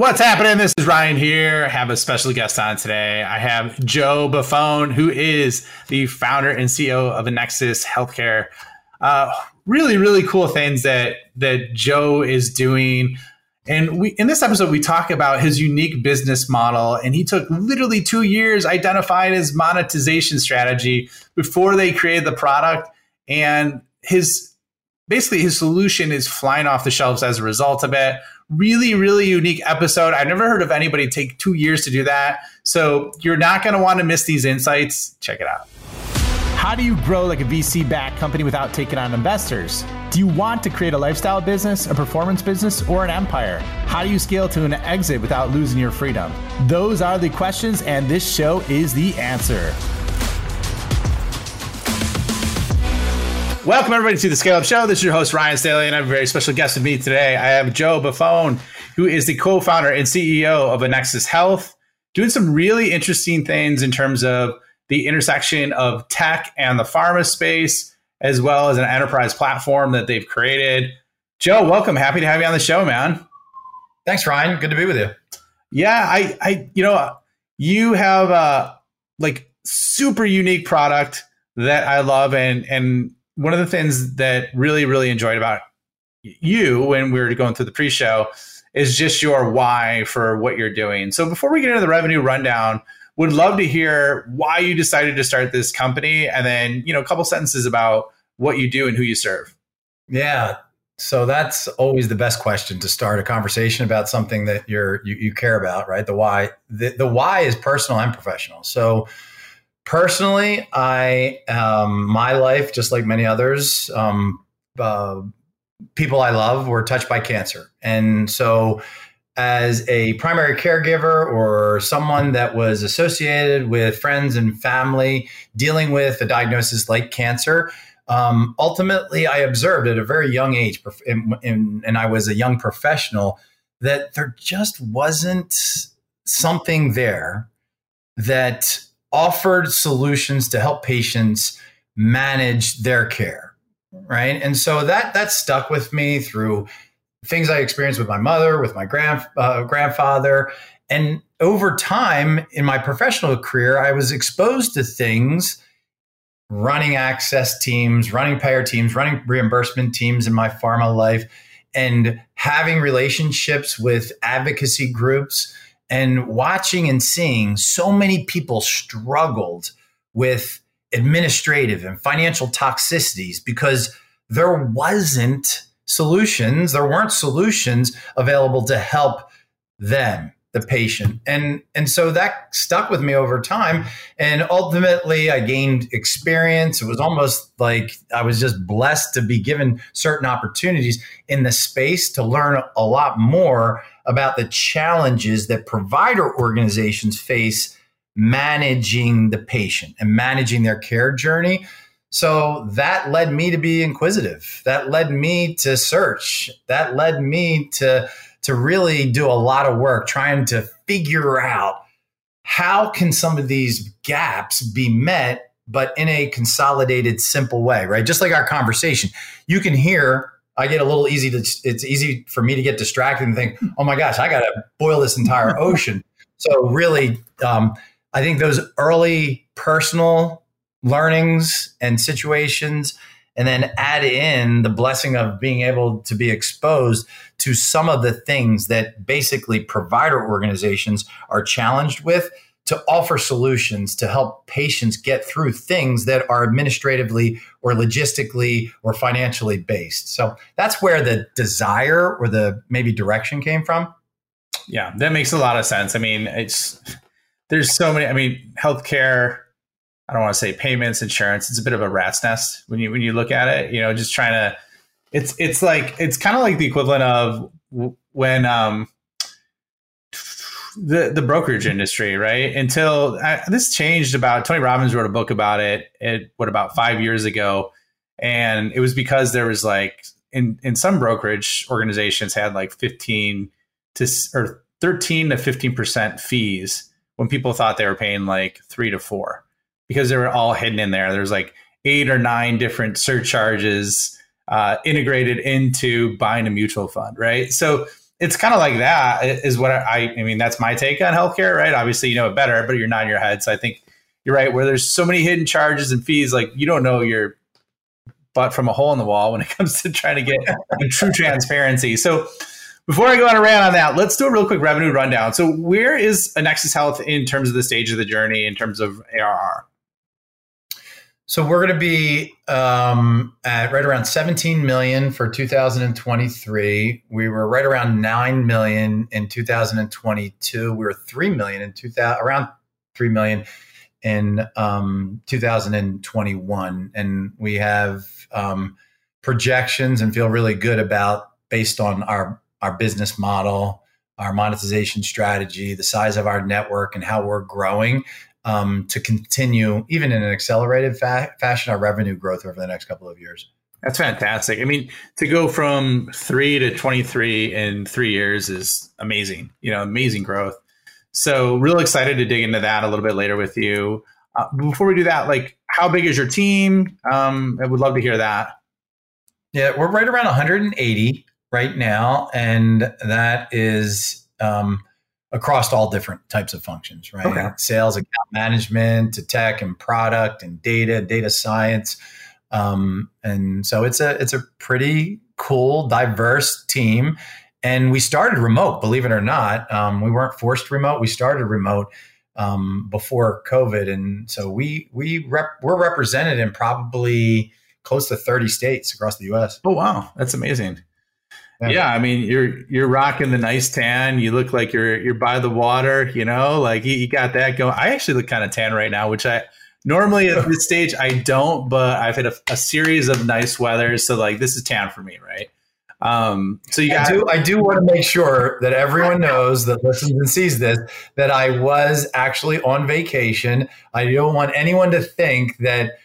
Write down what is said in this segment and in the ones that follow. What's happening? This is Ryan here. I have a special guest on today. I have Joe Baffone, who is the founder and CEO of Annexus Healthcare. Really cool things that Joe is doing. And we in this episode, we talk about his unique business model. And he took literally 2 years identifying his monetization strategy before they created the product. And his solution is flying off the shelves as a result of it. Really unique episode. I've never heard of anybody take 2 years to do that. So you're not going to want to miss these insights. Check it out. How do you grow like a VC-backed company without taking on investors? Do you want to create a lifestyle business, a performance business, or an empire? How do you scale to an exit without losing your freedom? Those are the questions, and this show is the answer. Welcome, everybody, to The Scale-Up Show. This is your host, Ryan Staley, and I have a very special guest with me today. I have Joe Baffone, who is the co-founder and CEO of Annexus Health, doing some really interesting things in terms of the intersection of tech and the pharma space, as well as an enterprise platform that they've created. Joe, welcome. Happy to have you on the show, man. Thanks, Ryan. Good to be with you. Yeah, you have a super unique product that I love, and one of the things that really enjoyed about you when we were going through the pre-show is just your why for what you're doing. So before we get into the revenue rundown, would love to hear why you decided to start this company, and then, a couple sentences about what you do and who you serve. Yeah. So that's always the best question to start a conversation about something that you care about, right? The why. The why is personal and professional. So personally, my life, just like many others, people I love were touched by cancer. And so as a primary caregiver or someone that was associated with friends and family dealing with a diagnosis like cancer, ultimately I observed at a very young age, and I was a young professional, that there just wasn't something there that offered solutions to help patients manage their care, right? And so that stuck with me through things I experienced with my mother, with my grandfather. And over time in my professional career, I was exposed to things, running access teams, running payer teams, running reimbursement teams in my pharma life, and having relationships with advocacy groups, and watching and seeing so many people struggled with administrative and financial toxicities because there weren't solutions available to help them, the patient. And so that stuck with me over time. And ultimately, I gained experience. It was almost like I was just blessed to be given certain opportunities in the space to learn a lot more about the challenges that provider organizations face managing the patient and managing their care journey. So that led me to be inquisitive. That led me to search. That led me to really do a lot of work trying to figure out how can some of these gaps be met, but in a consolidated, simple way, right? Just like our conversation. You can hear, it's easy for me to get distracted and think, oh my gosh, I got to boil this entire ocean. So really, I think those early personal learnings and situations, and then add in the blessing of being able to be exposed to some of the things that basically provider organizations are challenged with to offer solutions to help patients get through things that are administratively or logistically or financially based. So that's where the desire or the maybe direction came from. Yeah, that makes a lot of sense. I mean, there's so many, healthcare, I don't want to say payments, insurance, it's a bit of a rat's nest when you look at it, just trying to, it's kind of like the equivalent of when the brokerage industry, right? This changed about, Tony Robbins wrote a book about about 5 years ago. And it was because there was in some brokerage organizations had 13 to 15% fees when people thought they were paying 3 to 4. Because they were all hidden in there. There's 8 or 9 different surcharges integrated into buying a mutual fund, right? So it's kind of like that is what I mean, that's my take on healthcare, right? Obviously, you know it better, but you're not in your head. So I think you're right, where there's so many hidden charges and fees, like you don't know your butt from a hole in the wall when it comes to trying to get true transparency. So before I go on a rant on that, let's do a real quick revenue rundown. So where is Annexus Health in terms of the stage of the journey, in terms of ARR? So we're going to be at right around $17 million for 2023. We were right around $9 million in 2022. We were $3 million in around $3 million in 2021. And we have projections and feel really good about, based on our business model, our monetization strategy, the size of our network and how we're growing, to continue, even in an accelerated fashion, our revenue growth over the next couple of years. That's fantastic. I mean, to go from 3 to 23 in 3 years is amazing, amazing growth. So real excited to dig into that a little bit later with you. Before we do that, how big is your team? I would love to hear that. Yeah, we're right around 180 right now. And that is, across all different types of functions, right? Okay. Sales, account management, to tech and product and data science. And so it's a pretty cool, diverse team. And we started remote, believe it or not. We weren't forced remote. We started remote before COVID. And so we're represented in probably close to 30 states across the US. Oh, wow. That's amazing. Yeah, I mean, you're rocking the nice tan. You look like you're by the water, you got that going. I actually look kind of tan right now, which I normally at this stage I don't, but I've had a series of nice weather. So this is tan for me, right? So you got I do want to make sure that everyone knows that listens and sees this, that I was actually on vacation. I don't want anyone to think that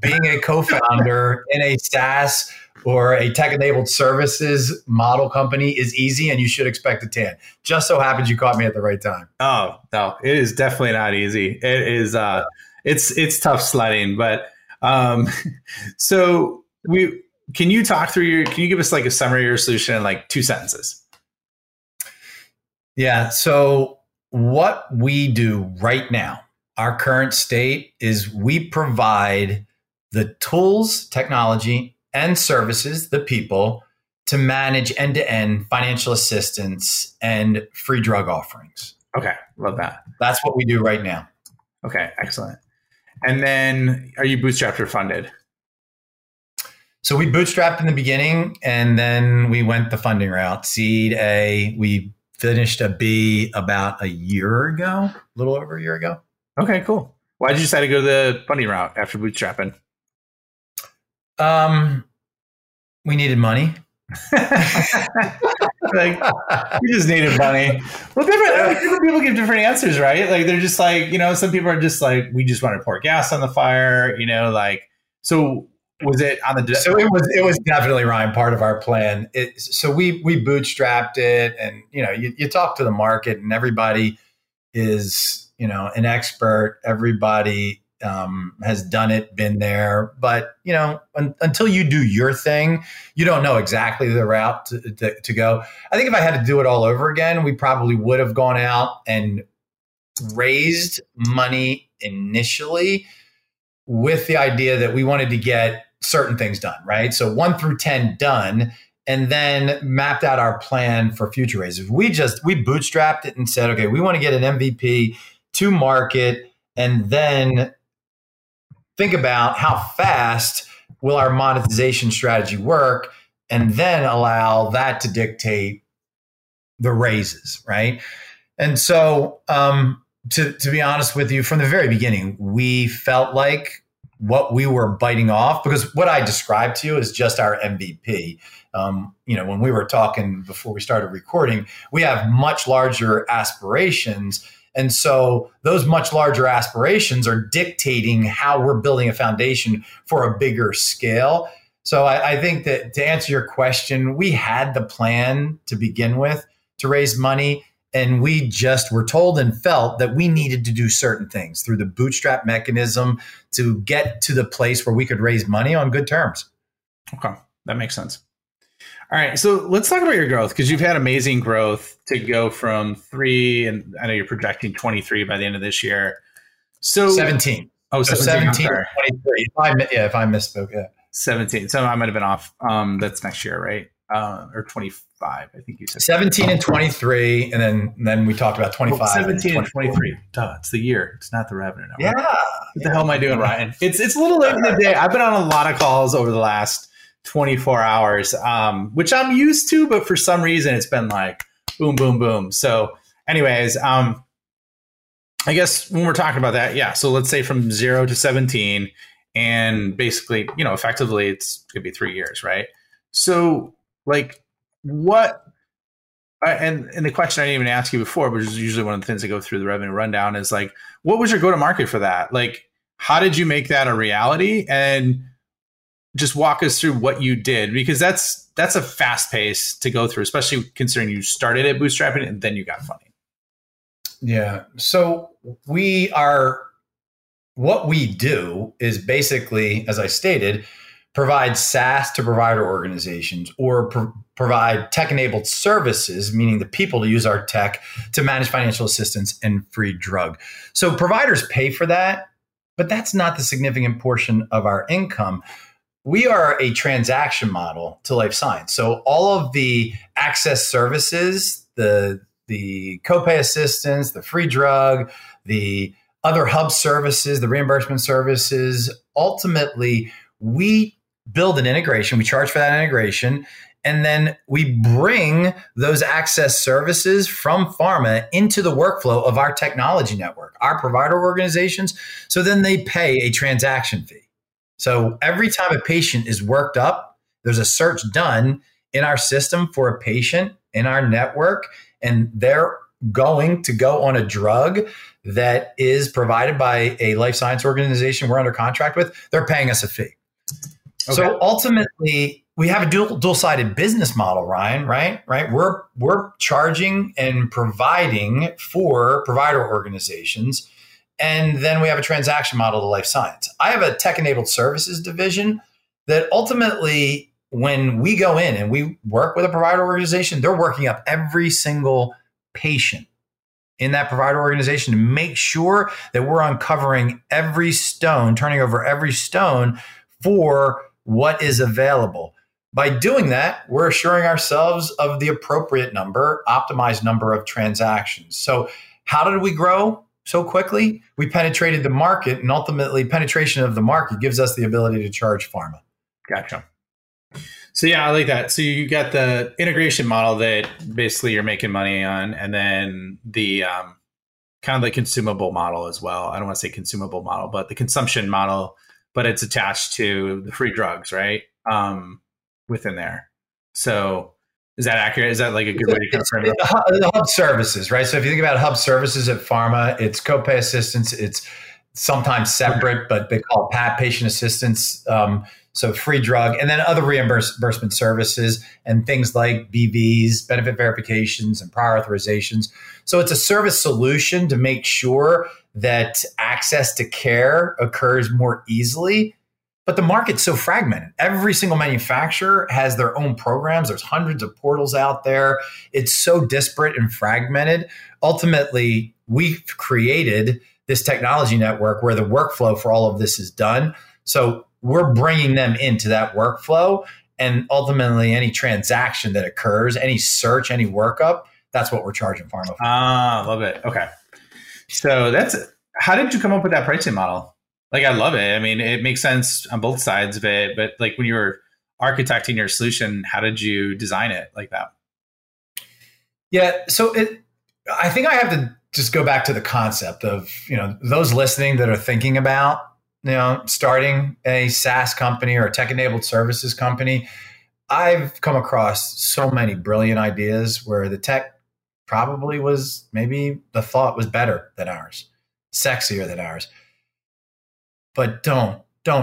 being a co-founder in a SaaS or a tech-enabled services model company is easy, and you should expect a tan. Just so happens you caught me at the right time. Oh, no, it is definitely not easy. It is, it's tough sledding, but so can you give us a summary of your solution in 2 sentences? Yeah, so what we do right now, our current state is we provide the tools, technology, and services, the people, to manage end-to-end financial assistance and free drug offerings. Okay, love that. That's what we do right now. Okay, excellent. And then are you bootstrapped or funded? So we bootstrapped in the beginning, and then we went the funding route. Seed A, we finished a B about a little over a year ago. Okay, cool. Why did you decide to go the funding route after bootstrapping? We needed money. We just needed money. Well, different people give different answers, right? They're just some people are just we just want to pour gas on the fire, so was it on the... So it was definitely, Ryan, part of our plan. So we bootstrapped it, and, you talk to the market and everybody is, an expert. Everybody has done it, been there, but until you do your thing, you don't know exactly the route to go. I think if I had to do it all over again, we probably would have gone out and raised money initially with the idea that we wanted to get certain things done, right? So 1 through 10 done, and then mapped out our plan for future raises. We bootstrapped it and said, okay, we want to get an MVP to market, and then think about how fast will our monetization strategy work, and then allow that to dictate the raises, right? And so to be honest with you, from the very beginning, we felt like what we were biting off, because what I described to you is just our MVP. When we were talking before we started recording, we have much larger aspirations. And so those much larger aspirations are dictating how we're building a foundation for a bigger scale. So I think that to answer your question, we had the plan to begin with to raise money, and we just were told and felt that we needed to do certain things through the bootstrap mechanism to get to the place where we could raise money on good terms. Okay, that makes sense. All right. So let's talk about your growth, because you've had amazing growth to go from 3, and I know you're projecting 23 by the end of this year. So 17. Oh, so 17. 23. If I misspoke. Yeah. 17. So I might've been off. That's next year, right? Or 25, I think you said. 17 and 23. And then we talked about 25. Oh, 17 and 23. Duh, it's the year. It's not the revenue number. Yeah. What the hell am I doing, Ryan? It's a little late in the day. I've been on a lot of calls over the last 24 hours, which I'm used to, but for some reason it's been like boom, boom, boom. So anyways, I guess when we're talking about that, yeah. So let's say from 0 to 17, and basically, you know, effectively it's going to be 3 years, right? So like what, and the question I didn't even ask you before, which is usually one of the things that go through the revenue rundown, is like, what was your go-to-market for that? Like, how did you make that a reality? And just walk us through what you did, because that's a fast pace to go through, especially considering you started at bootstrapping and then you got funding. Yeah. So what we do is basically, as I stated, provide SaaS to provider organizations, or provide tech-enabled services, meaning the people to use our tech to manage financial assistance and free drug. So providers pay for that, but that's not the significant portion of our income. We are a transaction model to life science. So all of the access services, the copay assistance, the free drug, the other hub services, the reimbursement services, ultimately we build an integration, we charge for that integration, and then we bring those access services from pharma into the workflow of our technology network, our provider organizations, so then they pay a transaction fee. So every time a patient is worked up, there's a search done in our system for a patient in our network, and they're going to go on a drug that is provided by a life science organization we're under contract with. They're paying us a fee. Okay. So ultimately, we have a dual-sided business model, Ryan, right? We're charging and providing for provider organizations, and then we have a transaction model to life science. I have a tech-enabled services division that ultimately, when we go in and we work with a provider organization, they're working up every single patient in that provider organization to make sure that we're uncovering every stone, turning over every stone for what is available. By doing that, we're assuring ourselves of the appropriate number, optimized number of transactions. So how did we grow so quickly? We penetrated the market, and ultimately penetration of the market gives us the ability to charge pharma. Gotcha. So yeah, I like that. So you got the integration model that basically you're making money on, and then the kind of the consumable model as well. I don't want to say consumable model, but the consumption model, but it's attached to the free drugs, right? Within there. So is that accurate? Is that like a good way to confirm it? The hub services, right? So if you think about hub services at pharma, it's copay assistance. It's sometimes separate, but they call it PAP, patient assistance. So free drug, and then other reimbursement services and things like BVs, benefit verifications, and prior authorizations. So it's a service solution to make sure that access to care occurs more easily. But the market's so fragmented. Every single manufacturer has their own programs. There's hundreds of portals out there. It's so disparate and fragmented. Ultimately, we've created this technology network where the workflow for all of this is done. So we're bringing them into that workflow, and ultimately any transaction that occurs, any search, any workup, that's what we're charging pharma for. Ah, love it. Okay. So that's it. How did you come up with that pricing model? Like, I love it. I mean, it makes sense on both sides of it, but like when you were architecting your solution, how did you design it like that? Yeah. So I think I have to just go back to the concept of, you know, those listening that are thinking about, you know, starting a SaaS company or a tech-enabled services company. I've come across so many brilliant ideas where the tech probably was, maybe the thought was better than ours, sexier than ours. But don't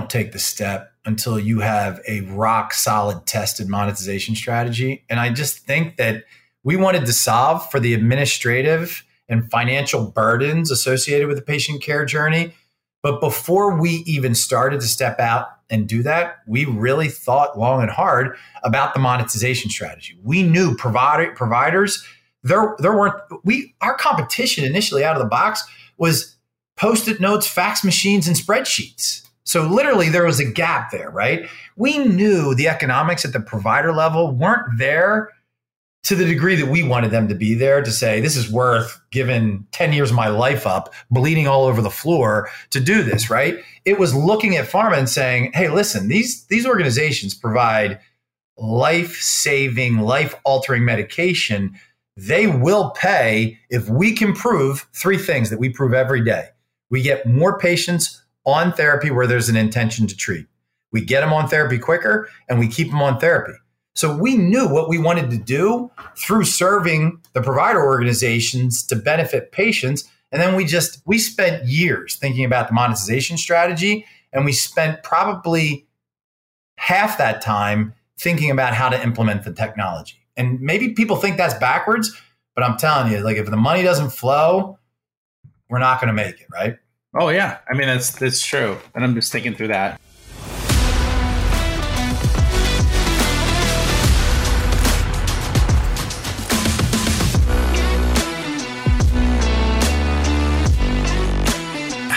take the step until you have a rock solid tested monetization strategy. And I just think that we wanted to solve for the administrative and financial burdens associated with the patient care journey. But before we even started to step out and do that, we really thought long and hard about the monetization strategy. We knew providers, our competition initially out of the box was Post-it notes, fax machines, and spreadsheets. So literally there was a gap there, right? We knew the economics at the provider level weren't there to the degree that we wanted them to be there to say, this is worth giving 10 years of my life up, bleeding all over the floor to do this, right? It was looking at pharma and saying, hey, listen, these organizations provide life-saving, life-altering medication. They will pay if we can prove three things that we prove every day. We get more patients on therapy where there's an intention to treat. We get them on therapy quicker and we keep them on therapy. So we knew what we wanted to do through serving the provider organizations to benefit patients. And then we spent years thinking about the monetization strategy, and we spent probably half that time thinking about how to implement the technology. And maybe people think that's backwards, but I'm telling you, like, if the money doesn't flow, we're not going to make it, right? Oh yeah. I mean, that's true. And I'm just thinking through that.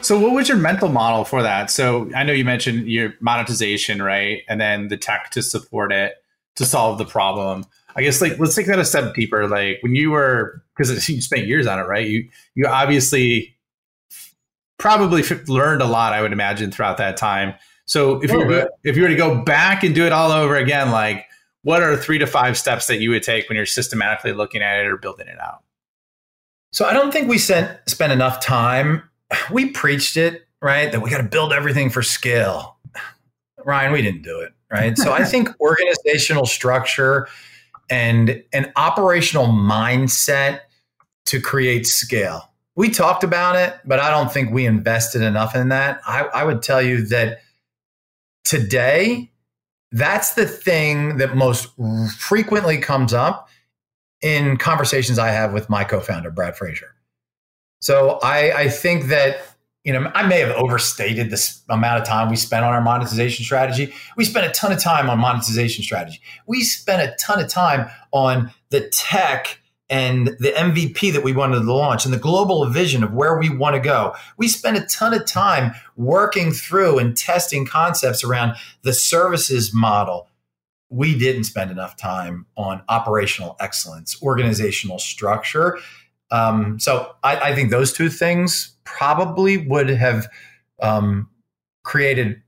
So what was your mental model for that? So I know you mentioned your monetization, right? And then the tech to support it, to solve the problem. I guess, like, let's take that a step deeper. Like, when you were, because you spent years on it, right? You obviously probably learned a lot, I would imagine, throughout that time. So if you were to go back and do it all over again, like, what are 3 to 5 steps that you would take when you're systematically looking at it or building it out? So I don't think we spent enough time. We preached it, right? That we got to build everything for scale. Ryan, we didn't do it, right? So I think organizational structure and an operational mindset to create scale. We talked about it, but I don't think we invested enough in that. I would tell you that today, that's the thing that most frequently comes up in conversations I have with my co-founder, Brad Frazier. So I think that, you know, I may have overstated this amount of time we spent on our monetization strategy. We spent a ton of time on monetization strategy. We spent a ton of time on the tech and the MVP that we wanted to launch and the global vision of where we want to go. We spent a ton of time working through and testing concepts around the services model. We didn't spend enough time on operational excellence, organizational structure. So I think those two things probably would have created,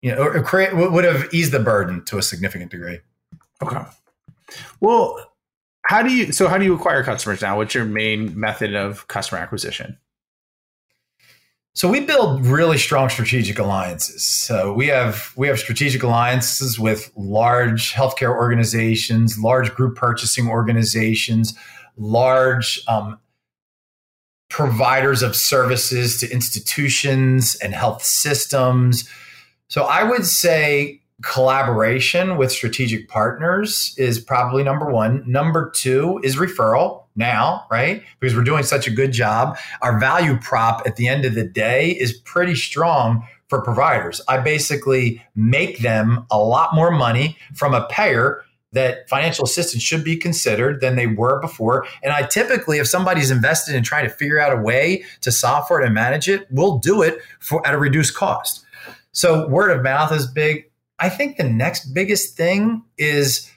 you know, would have eased the burden to a significant degree. Okay. Well, how do you acquire customers now? What's your main method of customer acquisition? So we build really strong strategic alliances. So we have strategic alliances with large healthcare organizations, large group purchasing organizations, large providers of services to institutions and health systems. So I would say collaboration with strategic partners is probably number one. Number two is referral now, right? Because we're doing such a good job. Our value prop at the end of the day is pretty strong for providers. I basically make them a lot more money from a payer that financial assistance should be considered than they were before. And I typically, if somebody's invested in trying to figure out a way to solve for it and manage it, we'll do it at a reduced cost. So word of mouth is big. I think the next biggest thing is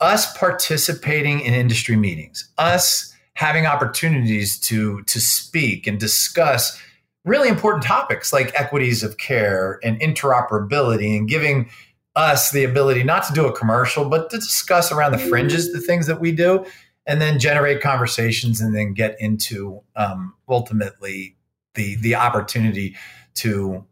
us participating in industry meetings, us having opportunities to speak and discuss really important topics like equities of care and interoperability, and giving us the ability not to do a commercial, but to discuss around the fringes the things that we do, and then generate conversations, and then get into ultimately the opportunity to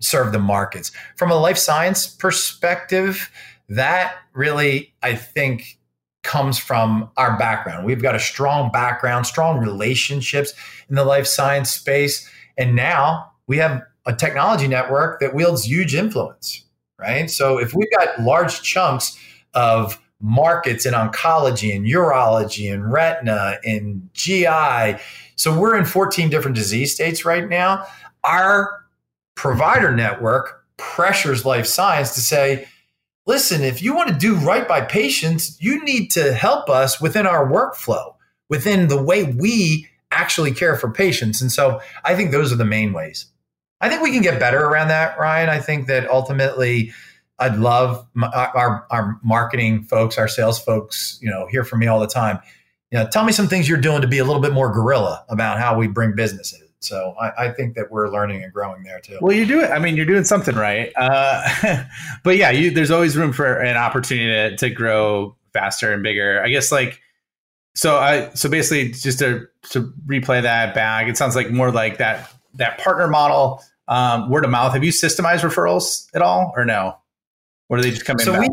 serve the markets. From a life science perspective, that really, I think, comes from our background. We've got a strong background, strong relationships in the life science space. And now we have a technology network that wields huge influence, right? So if we've got large chunks of markets in oncology and urology and retina and GI, so we're in 14 different disease states right now. Our provider network pressures life science to say, listen, if you want to do right by patients, you need to help us within our workflow, within the way we actually care for patients. And so I think those are the main ways. I think we can get better around that, Ryan. I think that ultimately I'd love our marketing folks, our sales folks, hear from me all the time. Tell me some things you're doing to be a little bit more guerrilla about how we bring business in. So I think that we're learning and growing there too. Well, you do it. I mean, you're doing something right. But yeah, there's always room for an opportunity to grow faster and bigger. I guess so basically just to replay that back, it sounds like more like that partner model, word of mouth. Have you systemized referrals at all or no? Or do they just come in? So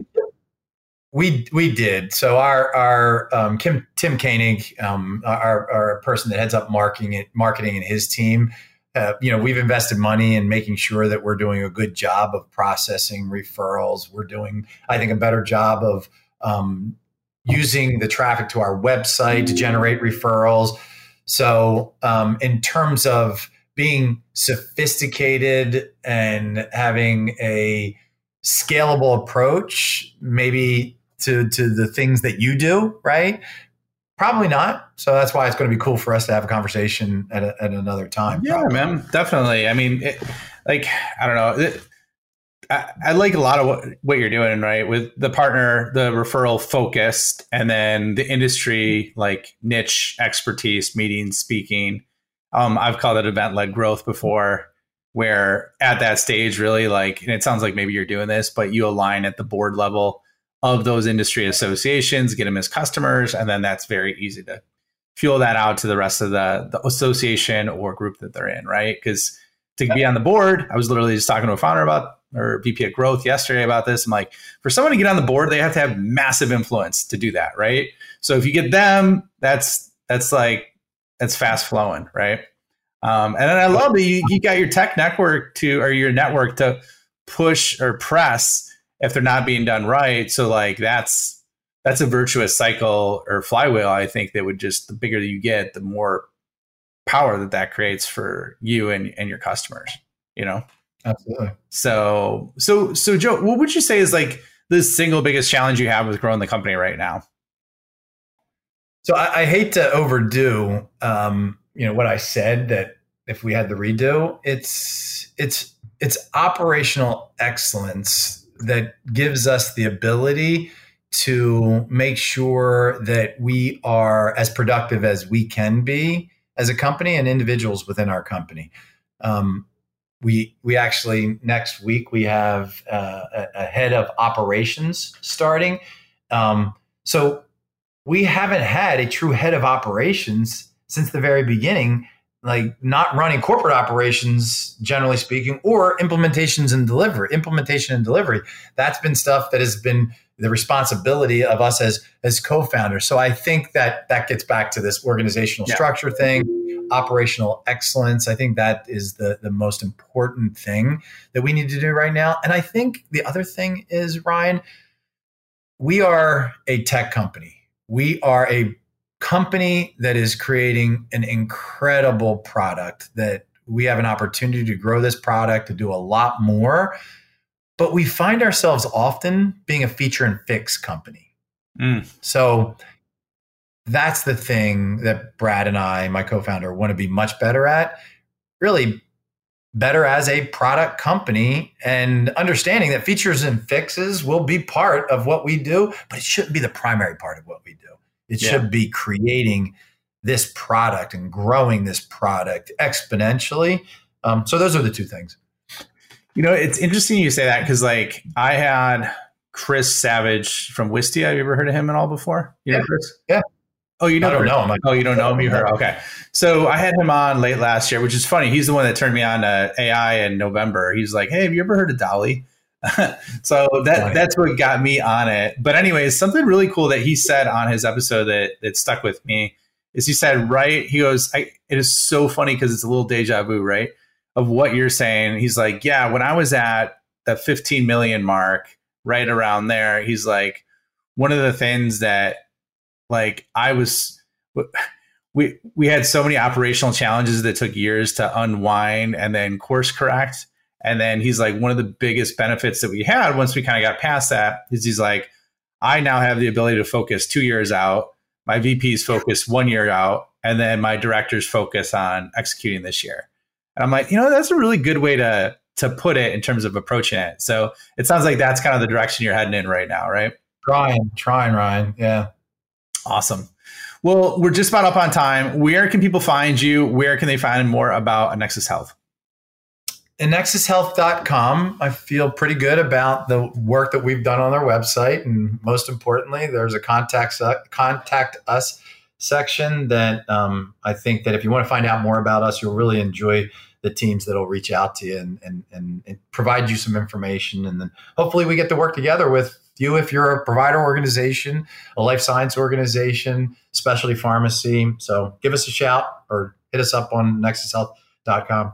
we did. So our Tim Koenig, our person that heads up marketing and his team, we've invested money in making sure that we're doing a good job of processing referrals. We're doing, I think, a better job of using the traffic to our website to generate referrals. So in terms of being sophisticated and having a scalable approach, maybe to the things that you do, right? Probably not. So that's why it's going to be cool for us to have a conversation at another time. Yeah, probably. Man, definitely. I mean, I don't know. I like a lot of what you're doing, right? With the partner, the referral focused, and then the industry, like niche expertise, meetings, speaking. I've called it event-led growth before, where at that stage really and it sounds like maybe you're doing this, but you align at the board level of those industry associations, get them as customers. And then that's very easy to fuel that out to the rest of the association or group that they're in, right? Because to be on the board, I was literally just talking to a founder or VP at Growth yesterday about this. I'm like, for someone to get on the board, they have to have massive influence to do that, right? So if you get them, that's fast flowing, right? And then I love that you got your tech network to push or press if they're not being done right. So that's a virtuous cycle or flywheel. I think that would just, the bigger you get, the more power that creates for you and your customers, Absolutely. So Joe, what would you say is the single biggest challenge you have with growing the company right now? So I hate to overdo, what I said, that if we had the redo, it's operational excellence that gives us the ability to make sure that we are as productive as we can be as a company and individuals within our company. We actually, next week, we have a head of operations starting. So we haven't had a true head of operations since the very beginning, not running corporate operations, generally speaking, or implementation and delivery. That's been stuff that has been the responsibility of us as co-founders. So I think that gets back to this organizational structure thing, operational excellence. I think that is the most important thing that we need to do right now. And I think the other thing is, Ryan, we are a tech company. We are a company that is creating an incredible product, that we have an opportunity to grow this product, to do a lot more, but we find ourselves often being a feature and fix company. So that's the thing that Brad and I, my co-founder, want to be much better at, really better as a product company, and understanding that features and fixes will be part of what we do, but it shouldn't be the primary part of what we do. It should be creating this product and growing this product exponentially. So those are the two things. It's interesting you say that, because I had Chris Savage from Wistia. Have you ever heard of him at all before? You know Chris? Yeah. Oh, you know, I don't know him. Like, oh, you don't know him? You heard? Okay. So I had him on late last year, which is funny. He's the one that turned me on to AI in November. He's like, hey, have you ever heard of Dolly? So that's what got me on it. But anyways, something really cool that he said on his episode that stuck with me is he said, right, he goes, it is so funny because it's a little deja vu, right, of what you're saying. He's like, yeah, when I was at the 15 million mark, right around there, he's like, one of the things that like we had so many operational challenges that took years to unwind and then course correct. And then he's like, one of the biggest benefits that we had once we kind of got past that is he's like, I now have the ability to focus 2 years out. My VPs focus 1 year out, and then my directors focus on executing this year. And I'm like, you know, that's a really good way to put it in terms of approaching it. So it sounds like that's kind of the direction you're heading in right now, right? Trying, Ryan. Yeah. Awesome. Well, we're just about up on time. Where can people find you? Where can they find more about Annexus Health? AnnexusHealth.com. I feel pretty good about the work that we've done on their website. And most importantly, there's a contact us section that I think that if you want to find out more about us, you'll really enjoy the teams that'll reach out to you and provide you some information. And then hopefully we get to work together with you if you're a provider organization, a life science organization, specialty pharmacy. So give us a shout or hit us up on AnnexusHealth.com.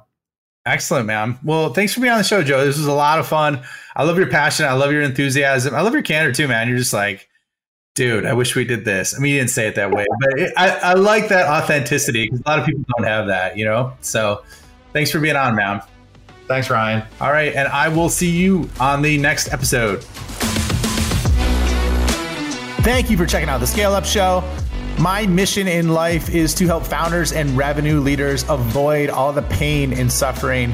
Excellent, man. Well, thanks for being on the show, Joe. This was a lot of fun. I love your passion. I love your enthusiasm. I love your candor too, man. You're just like, dude, I wish we did this. I mean, you didn't say it that way, but I like that authenticity because a lot of people don't have that, you know? So thanks for being on, man. Thanks, Ryan. All right. And I will see you on the next episode. Thank you for checking out the Scale Up Show. My mission in life is to help founders and revenue leaders avoid all the pain and suffering